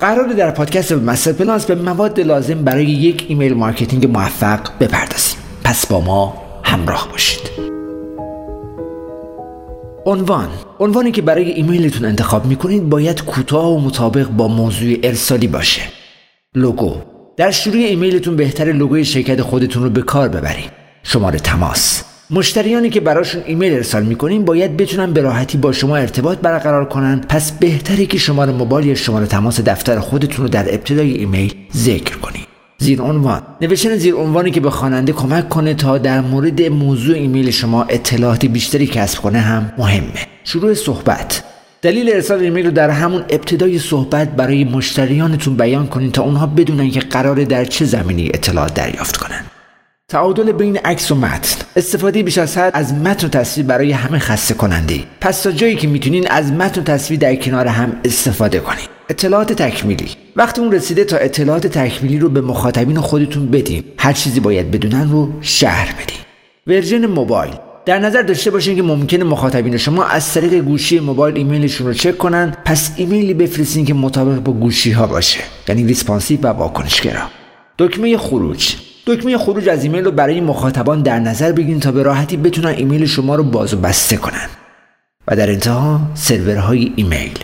قراره در پادکست مستر پلانس به مواد لازم برای یک ایمیل مارکتینگ موفق بپردازیم. پس با ما همراه باشید. عنوانی که برای ایمیلتون انتخاب میکنید باید کوتاه و مطابق با موضوع ارسالی باشه. لوگو: در شروع ایمیلتون بهتره لوگوی شرکت خودتون رو به کار ببرید. شماره تماس: مشتریانی که براشون ایمیل ارسال میکنین باید بتونن به راحتی با شما ارتباط برقرار کنن، پس بهتره که شماره موبایل یا شماره تماس دفتر خودتون رو در ابتدای ایمیل ذکر کنید. زیرعنوان: نوشتن زیرعنوانی که به خواننده کمک کنه تا در مورد موضوع ایمیل شما اطلاعات بیشتری کسب کنه هم مهمه. شروع صحبت: دلیل ارسال ایمیل رو در همون ابتدای صحبت برای مشتریانتون بیان کنین تا اونها بدونن که قراره در چه زمینه‌ای اطلاعات دریافت کنن. تعادل بین عکس و متن: استفاده بیش از حد از متن و تصویر برای همه خسته کننده. پس تا جایی که میتونین از متن و تصویر در کنار هم استفاده کنین. اطلاعات تکمیلی: وقتی اون رسیده تا اطلاعات تکمیلی رو به مخاطبین خودتون بدین. هر چیزی باید بدونن رو شرح بدین. ورژن موبایل: در نظر داشته باشین که ممکنه مخاطبین شما از طریق گوشی موبایل ایمیلشون رو چک کنن، پس ایمیلی بفرستین که مطابق با گوشی‌ها باشه، یعنی ریسپانسیو و واکنشگرا. دکمه خروج از ایمیل رو برای مخاطبان در نظر بگیرید تا به راحتی بتونن ایمیل شما رو باز و بسته کنن. و در انتها سرورهای ایمیل: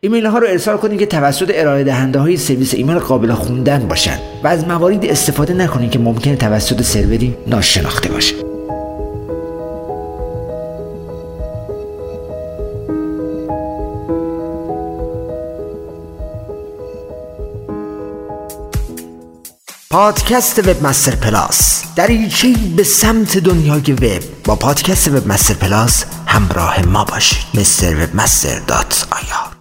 ایمیل ها رو ارسال کنید که توسط ارائه دهنده های سرویس ایمیل قابل خوندن باشن و از مواردی استفاده نکنید که ممکنه توسط سروری ناشناخته باشه. پادکست وب مستر پلاس، دریچه‌ای به سمت دنیای وب. با پادکست وب مستر پلاس همراه ما باشید. mrwebmaster.ir